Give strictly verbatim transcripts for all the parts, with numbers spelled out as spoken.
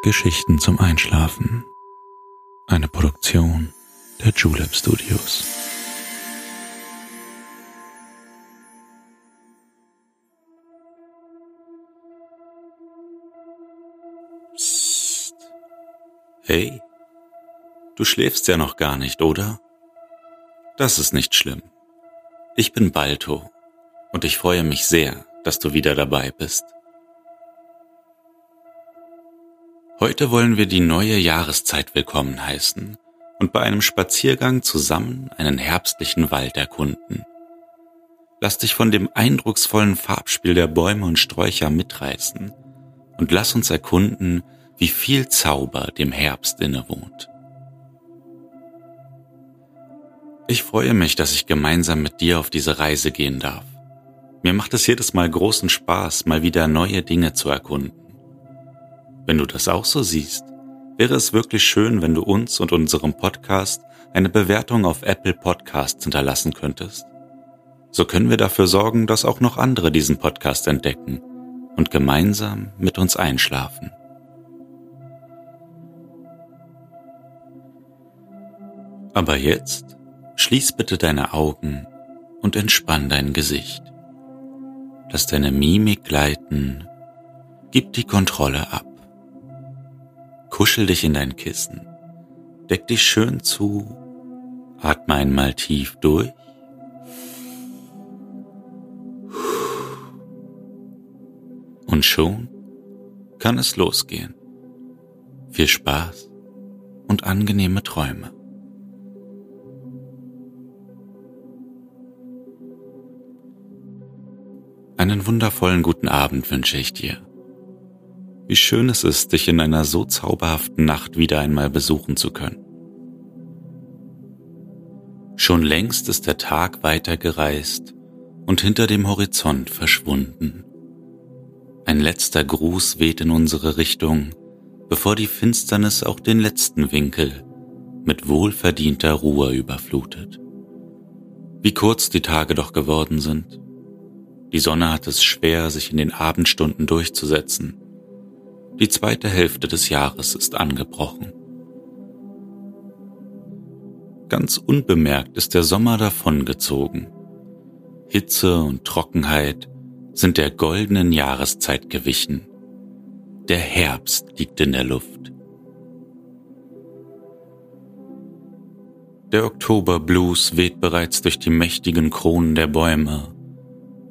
Geschichten zum Einschlafen. Eine Produktion der Julep Studios. Psst. Hey, du schläfst ja noch gar nicht, oder? Das ist nicht schlimm. Ich bin Balto und ich freue mich sehr, dass du wieder dabei bist. Heute wollen wir die neue Jahreszeit willkommen heißen und bei einem Spaziergang zusammen einen herbstlichen Wald erkunden. Lass dich von dem eindrucksvollen Farbspiel der Bäume und Sträucher mitreißen und lass uns erkunden, wie viel Zauber dem Herbst innewohnt. Ich freue mich, dass ich gemeinsam mit dir auf diese Reise gehen darf. Mir macht es jedes Mal großen Spaß, mal wieder neue Dinge zu erkunden. Wenn du das auch so siehst, wäre es wirklich schön, wenn du uns und unserem Podcast eine Bewertung auf Apple Podcasts hinterlassen könntest. So können wir dafür sorgen, dass auch noch andere diesen Podcast entdecken und gemeinsam mit uns einschlafen. Aber jetzt schließ bitte deine Augen und entspann dein Gesicht. Lass deine Mimik gleiten, gib die Kontrolle ab. Kuschel dich in dein Kissen, deck dich schön zu, atme einmal tief durch und schon kann es losgehen. Viel Spaß und angenehme Träume. Einen wundervollen guten Abend wünsche ich dir. Wie schön es ist, dich in einer so zauberhaften Nacht wieder einmal besuchen zu können. Schon längst ist der Tag weitergereist und hinter dem Horizont verschwunden. Ein letzter Gruß weht in unsere Richtung, bevor die Finsternis auch den letzten Winkel mit wohlverdienter Ruhe überflutet. Wie kurz die Tage doch geworden sind. Die Sonne hat es schwer, sich in den Abendstunden durchzusetzen. Die zweite Hälfte des Jahres ist angebrochen. Ganz unbemerkt ist der Sommer davongezogen. Hitze und Trockenheit sind der goldenen Jahreszeit gewichen. Der Herbst liegt in der Luft. Der Oktoberblues weht bereits durch die mächtigen Kronen der Bäume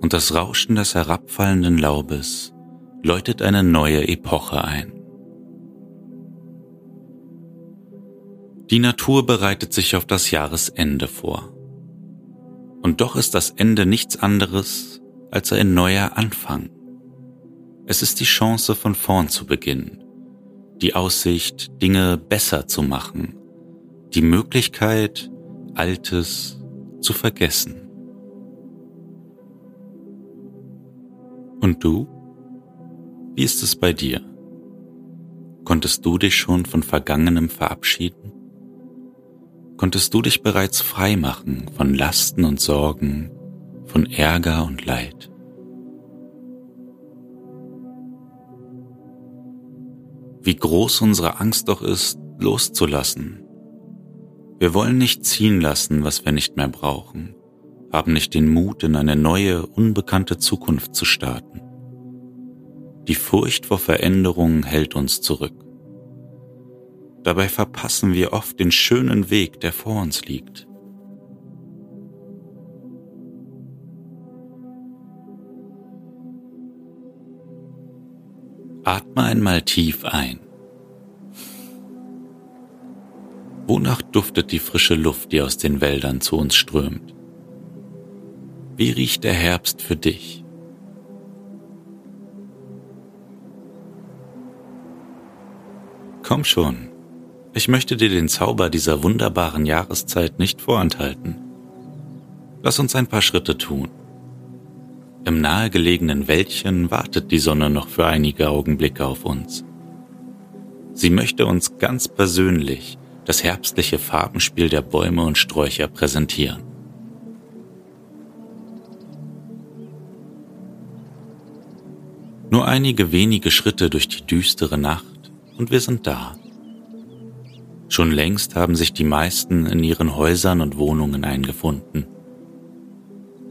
und das Rauschen des herabfallenden Laubes läutet eine neue Epoche ein. Die Natur bereitet sich auf das Jahresende vor. Und doch ist das Ende nichts anderes als ein neuer Anfang. Es ist die Chance, von vorn zu beginnen, die Aussicht, Dinge besser zu machen, die Möglichkeit, Altes zu vergessen. Und du? Wie ist es bei dir? Konntest du dich schon von Vergangenem verabschieden? Konntest du dich bereits frei machen von Lasten und Sorgen, von Ärger und Leid? Wie groß unsere Angst doch ist, loszulassen. Wir wollen nicht ziehen lassen, was wir nicht mehr brauchen, haben nicht den Mut, in eine neue, unbekannte Zukunft zu starten. Die Furcht vor Veränderungen hält uns zurück. Dabei verpassen wir oft den schönen Weg, der vor uns liegt. Atme einmal tief ein. Wonach duftet die frische Luft, die aus den Wäldern zu uns strömt? Wie riecht der Herbst für dich? Komm schon, ich möchte dir den Zauber dieser wunderbaren Jahreszeit nicht vorenthalten. Lass uns ein paar Schritte tun. Im nahegelegenen Wäldchen wartet die Sonne noch für einige Augenblicke auf uns. Sie möchte uns ganz persönlich das herbstliche Farbenspiel der Bäume und Sträucher präsentieren. Nur einige wenige Schritte durch die düstere Nacht und wir sind da. Schon längst haben sich die meisten in ihren Häusern und Wohnungen eingefunden.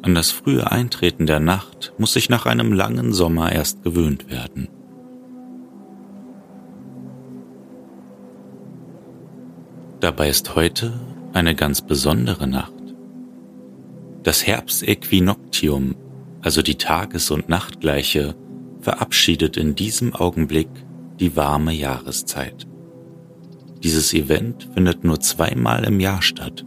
An das frühe Eintreten der Nacht muss sich nach einem langen Sommer erst gewöhnt werden. Dabei ist heute eine ganz besondere Nacht. Das Herbstäquinoktium, also die Tages- und Nachtgleiche, verabschiedet in diesem Augenblick die warme Jahreszeit. Dieses Event findet nur zweimal im Jahr statt.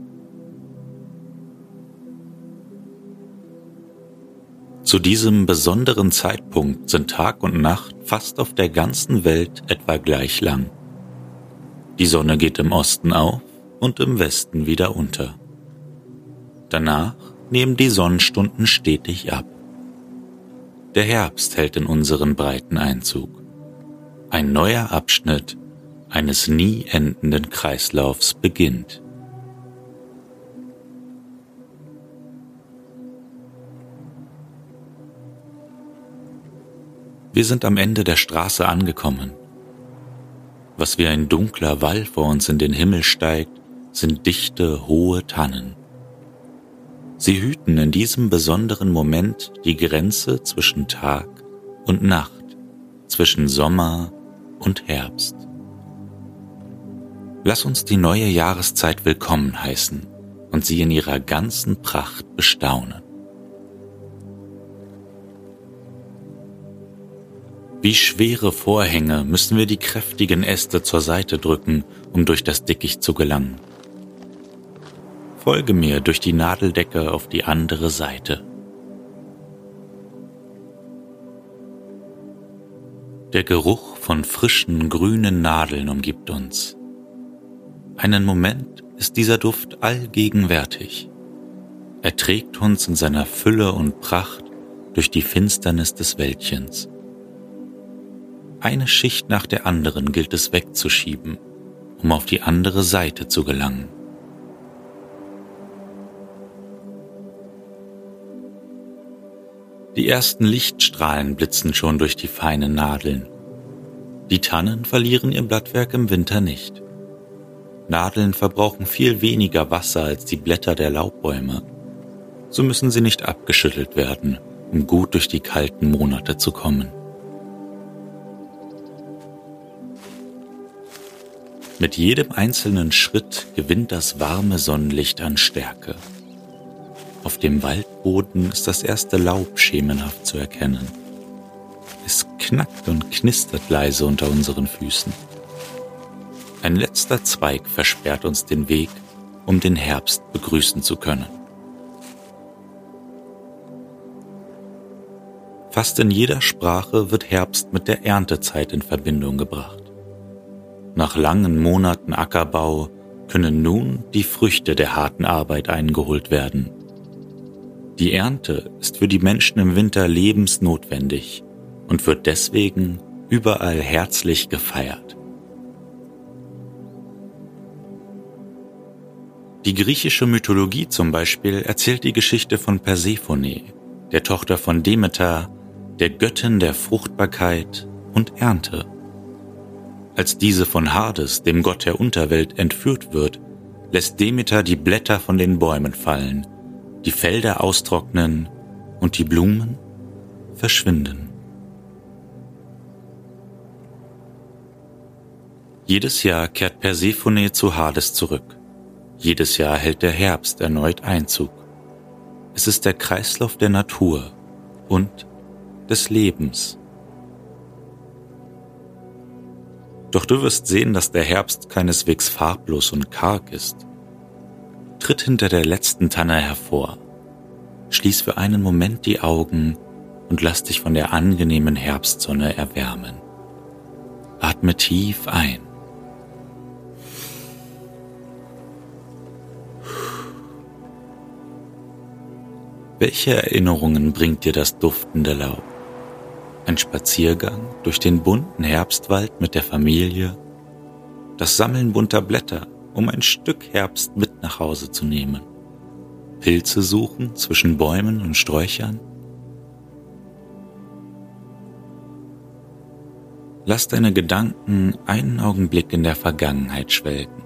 Zu diesem besonderen Zeitpunkt sind Tag und Nacht fast auf der ganzen Welt etwa gleich lang. Die Sonne geht im Osten auf und im Westen wieder unter. Danach nehmen die Sonnenstunden stetig ab. Der Herbst hält in unseren Breiten Einzug. Ein neuer Abschnitt eines nie endenden Kreislaufs beginnt. Wir sind am Ende der Straße angekommen. Was wie ein dunkler Wall vor uns in den Himmel steigt, sind dichte, hohe Tannen. Sie hüten in diesem besonderen Moment die Grenze zwischen Tag und Nacht, zwischen Sommer und Herbst. Lass uns die neue Jahreszeit willkommen heißen und sie in ihrer ganzen Pracht bestaunen. Wie schwere Vorhänge müssen wir die kräftigen Äste zur Seite drücken, um durch das Dickicht zu gelangen. Folge mir durch die Nadeldecke auf die andere Seite. Der Geruch von frischen, grünen Nadeln umgibt uns. Einen Moment ist dieser Duft allgegenwärtig. Er trägt uns in seiner Fülle und Pracht durch die Finsternis des Wäldchens. Eine Schicht nach der anderen gilt es wegzuschieben, um auf die andere Seite zu gelangen. Die ersten Lichtstrahlen blitzen schon durch die feinen Nadeln. Die Tannen verlieren ihr Blattwerk im Winter nicht. Nadeln verbrauchen viel weniger Wasser als die Blätter der Laubbäume. So müssen sie nicht abgeschüttelt werden, um gut durch die kalten Monate zu kommen. Mit jedem einzelnen Schritt gewinnt das warme Sonnenlicht an Stärke. Auf dem Waldboden ist das erste Laub schemenhaft zu erkennen. Es knackt und knistert leise unter unseren Füßen. Ein letzter Zweig versperrt uns den Weg, um den Herbst begrüßen zu können. Fast in jeder Sprache wird Herbst mit der Erntezeit in Verbindung gebracht. Nach langen Monaten Ackerbau können nun die Früchte der harten Arbeit eingeholt werden. Die Ernte ist für die Menschen im Winter lebensnotwendig und wird deswegen überall herzlich gefeiert. Die griechische Mythologie zum Beispiel erzählt die Geschichte von Persephone, der Tochter von Demeter, der Göttin der Fruchtbarkeit und Ernte. Als diese von Hades, dem Gott der Unterwelt, entführt wird, lässt Demeter die Blätter von den Bäumen fallen, die Felder austrocknen und die Blumen verschwinden. Jedes Jahr kehrt Persephone zu Hades zurück. Jedes Jahr hält der Herbst erneut Einzug. Es ist der Kreislauf der Natur und des Lebens. Doch du wirst sehen, dass der Herbst keineswegs farblos und karg ist. Tritt hinter der letzten Tanne hervor. Schließ für einen Moment die Augen und lass dich von der angenehmen Herbstsonne erwärmen. Atme tief ein. Welche Erinnerungen bringt dir das duftende Laub? Ein Spaziergang durch den bunten Herbstwald mit der Familie, das Sammeln bunter Blätter, um ein Stück Herbst mit nach Hause zu nehmen, Pilze suchen zwischen Bäumen und Sträuchern. Lass deine Gedanken einen Augenblick in der Vergangenheit schwelgen.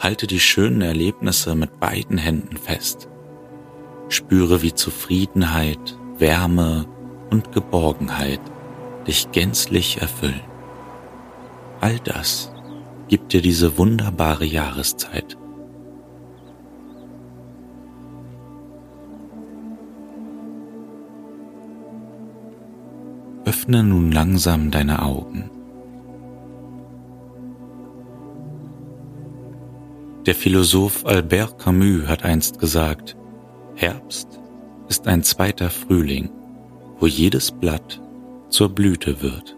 Halte die schönen Erlebnisse mit beiden Händen fest. Spüre, wie Zufriedenheit, Wärme und Geborgenheit dich gänzlich erfüllen. All das gibt dir diese wunderbare Jahreszeit. Öffne nun langsam deine Augen. Der Philosoph Albert Camus hat einst gesagt, Herbst ist ein zweiter Frühling, wo jedes Blatt zur Blüte wird.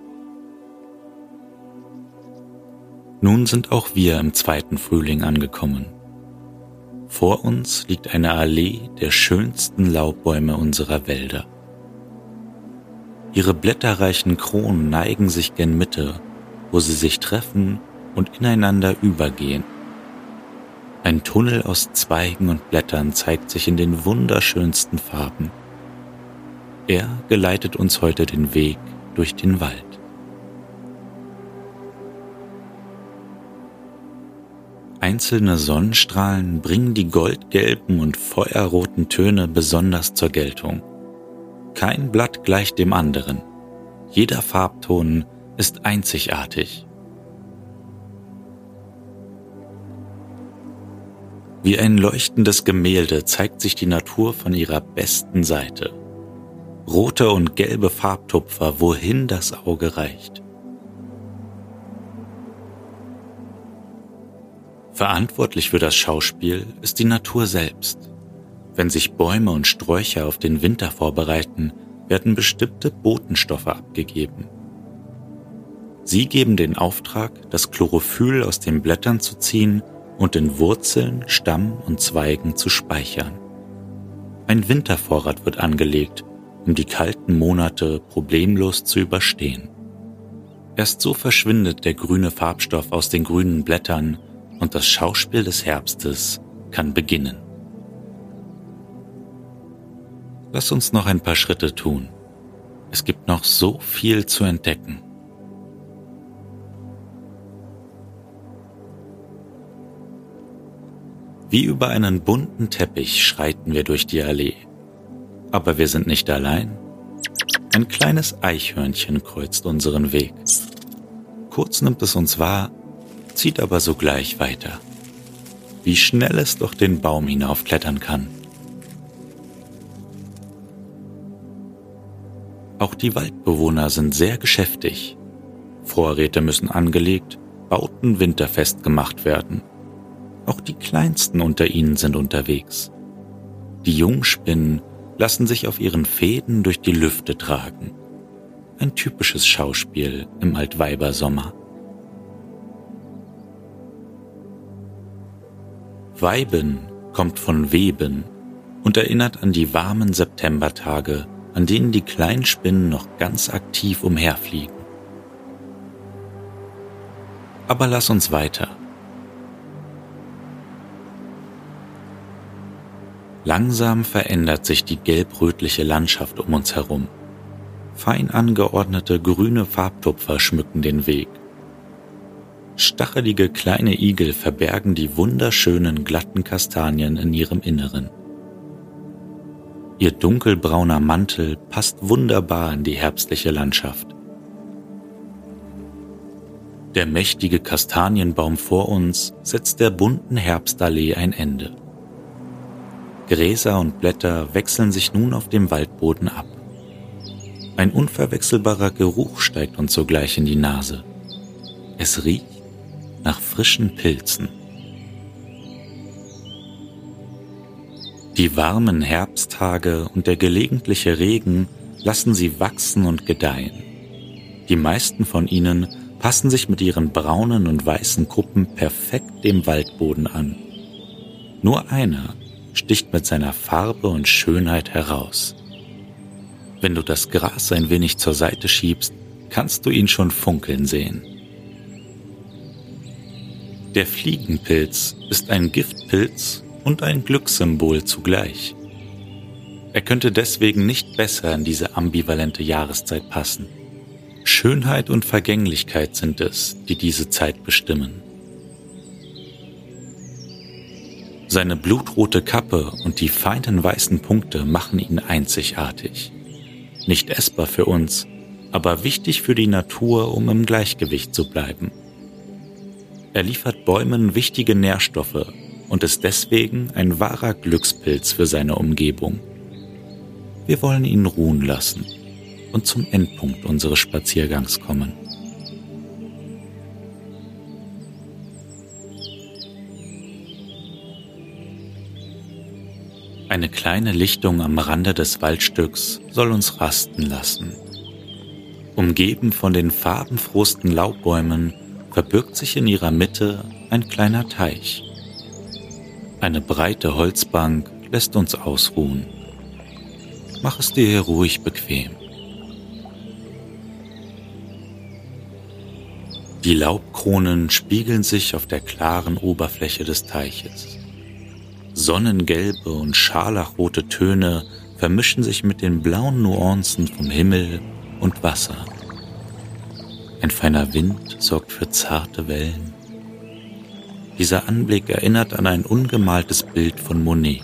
Nun sind auch wir im zweiten Frühling angekommen. Vor uns liegt eine Allee der schönsten Laubbäume unserer Wälder. Ihre blätterreichen Kronen neigen sich gen Mitte, wo sie sich treffen und ineinander übergehen. Ein Tunnel aus Zweigen und Blättern zeigt sich in den wunderschönsten Farben. Er geleitet uns heute den Weg durch den Wald. Einzelne Sonnenstrahlen bringen die goldgelben und feuerroten Töne besonders zur Geltung. Kein Blatt gleicht dem anderen. Jeder Farbton ist einzigartig. Wie ein leuchtendes Gemälde zeigt sich die Natur von ihrer besten Seite. Rote und gelbe Farbtupfer, wohin das Auge reicht. Verantwortlich für das Schauspiel ist die Natur selbst. Wenn sich Bäume und Sträucher auf den Winter vorbereiten, werden bestimmte Botenstoffe abgegeben. Sie geben den Auftrag, das Chlorophyll aus den Blättern zu ziehen und in Wurzeln, Stamm und Zweigen zu speichern. Ein Wintervorrat wird angelegt, um die kalten Monate problemlos zu überstehen. Erst so verschwindet der grüne Farbstoff aus den grünen Blättern und das Schauspiel des Herbstes kann beginnen. Lass uns noch ein paar Schritte tun. Es gibt noch so viel zu entdecken. Wie über einen bunten Teppich schreiten wir durch die Allee. Aber wir sind nicht allein. Ein kleines Eichhörnchen kreuzt unseren Weg. Kurz nimmt es uns wahr, zieht aber sogleich weiter. Wie schnell es durch den Baum hinaufklettern kann. Auch die Waldbewohner sind sehr geschäftig. Vorräte müssen angelegt, Bauten winterfest gemacht werden. Auch die Kleinsten unter ihnen sind unterwegs. Die Jungspinnen lassen sich auf ihren Fäden durch die Lüfte tragen. Ein typisches Schauspiel im Altweibersommer. Weiben kommt von Weben und erinnert an die warmen Septembertage, an denen die kleinen Spinnen noch ganz aktiv umherfliegen. Aber lass uns weiter. Langsam verändert sich die gelb-rötliche Landschaft um uns herum. Fein angeordnete grüne Farbtupfer schmücken den Weg. Stachelige kleine Igel verbergen die wunderschönen glatten Kastanien in ihrem Inneren. Ihr dunkelbrauner Mantel passt wunderbar in die herbstliche Landschaft. Der mächtige Kastanienbaum vor uns setzt der bunten Herbstallee ein Ende. Gräser und Blätter wechseln sich nun auf dem Waldboden ab. Ein unverwechselbarer Geruch steigt uns sogleich in die Nase. Es riecht nach frischen Pilzen. Die warmen Herbsttage und der gelegentliche Regen lassen sie wachsen und gedeihen. Die meisten von ihnen passen sich mit ihren braunen und weißen Kuppen perfekt dem Waldboden an. Nur einer sticht mit seiner Farbe und Schönheit heraus. Wenn du das Gras ein wenig zur Seite schiebst, kannst du ihn schon funkeln sehen. Der Fliegenpilz ist ein Giftpilz und ein Glückssymbol zugleich. Er könnte deswegen nicht besser in diese ambivalente Jahreszeit passen. Schönheit und Vergänglichkeit sind es, die diese Zeit bestimmen. Seine blutrote Kappe und die feinen weißen Punkte machen ihn einzigartig. Nicht essbar für uns, aber wichtig für die Natur, um im Gleichgewicht zu bleiben. Er liefert Bäumen wichtige Nährstoffe und ist deswegen ein wahrer Glückspilz für seine Umgebung. Wir wollen ihn ruhen lassen und zum Endpunkt unseres Spaziergangs kommen. Eine kleine Lichtung am Rande des Waldstücks soll uns rasten lassen. Umgeben von den farbenfrosten Laubbäumen verbirgt sich in ihrer Mitte ein kleiner Teich. Eine breite Holzbank lässt uns ausruhen. Mach es dir hier ruhig bequem. Die Laubkronen spiegeln sich auf der klaren Oberfläche des Teiches. Sonnengelbe und scharlachrote Töne vermischen sich mit den blauen Nuancen vom Himmel und Wasser. Ein feiner Wind sorgt für zarte Wellen. Dieser Anblick erinnert an ein ungemaltes Bild von Monet.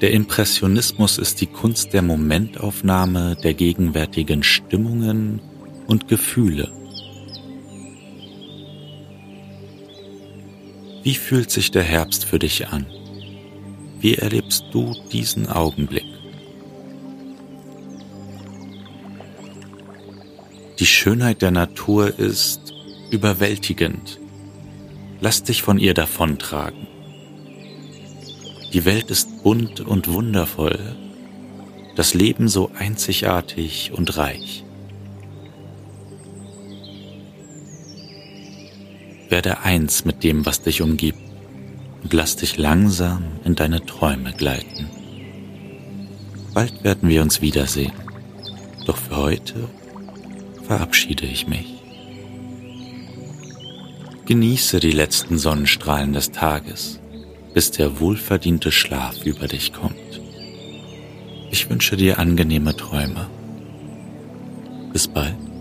Der Impressionismus ist die Kunst der Momentaufnahme der gegenwärtigen Stimmungen und Gefühle. Wie fühlt sich der Herbst für dich an? Wie erlebst du diesen Augenblick? Die Schönheit der Natur ist überwältigend. Lass dich von ihr davontragen. Die Welt ist bunt und wundervoll, das Leben so einzigartig und reich. Werde eins mit dem, was dich umgibt, und lass dich langsam in deine Träume gleiten. Bald werden wir uns wiedersehen, doch für heute verabschiede ich mich. Genieße die letzten Sonnenstrahlen des Tages, bis der wohlverdiente Schlaf über dich kommt. Ich wünsche dir angenehme Träume. Bis bald.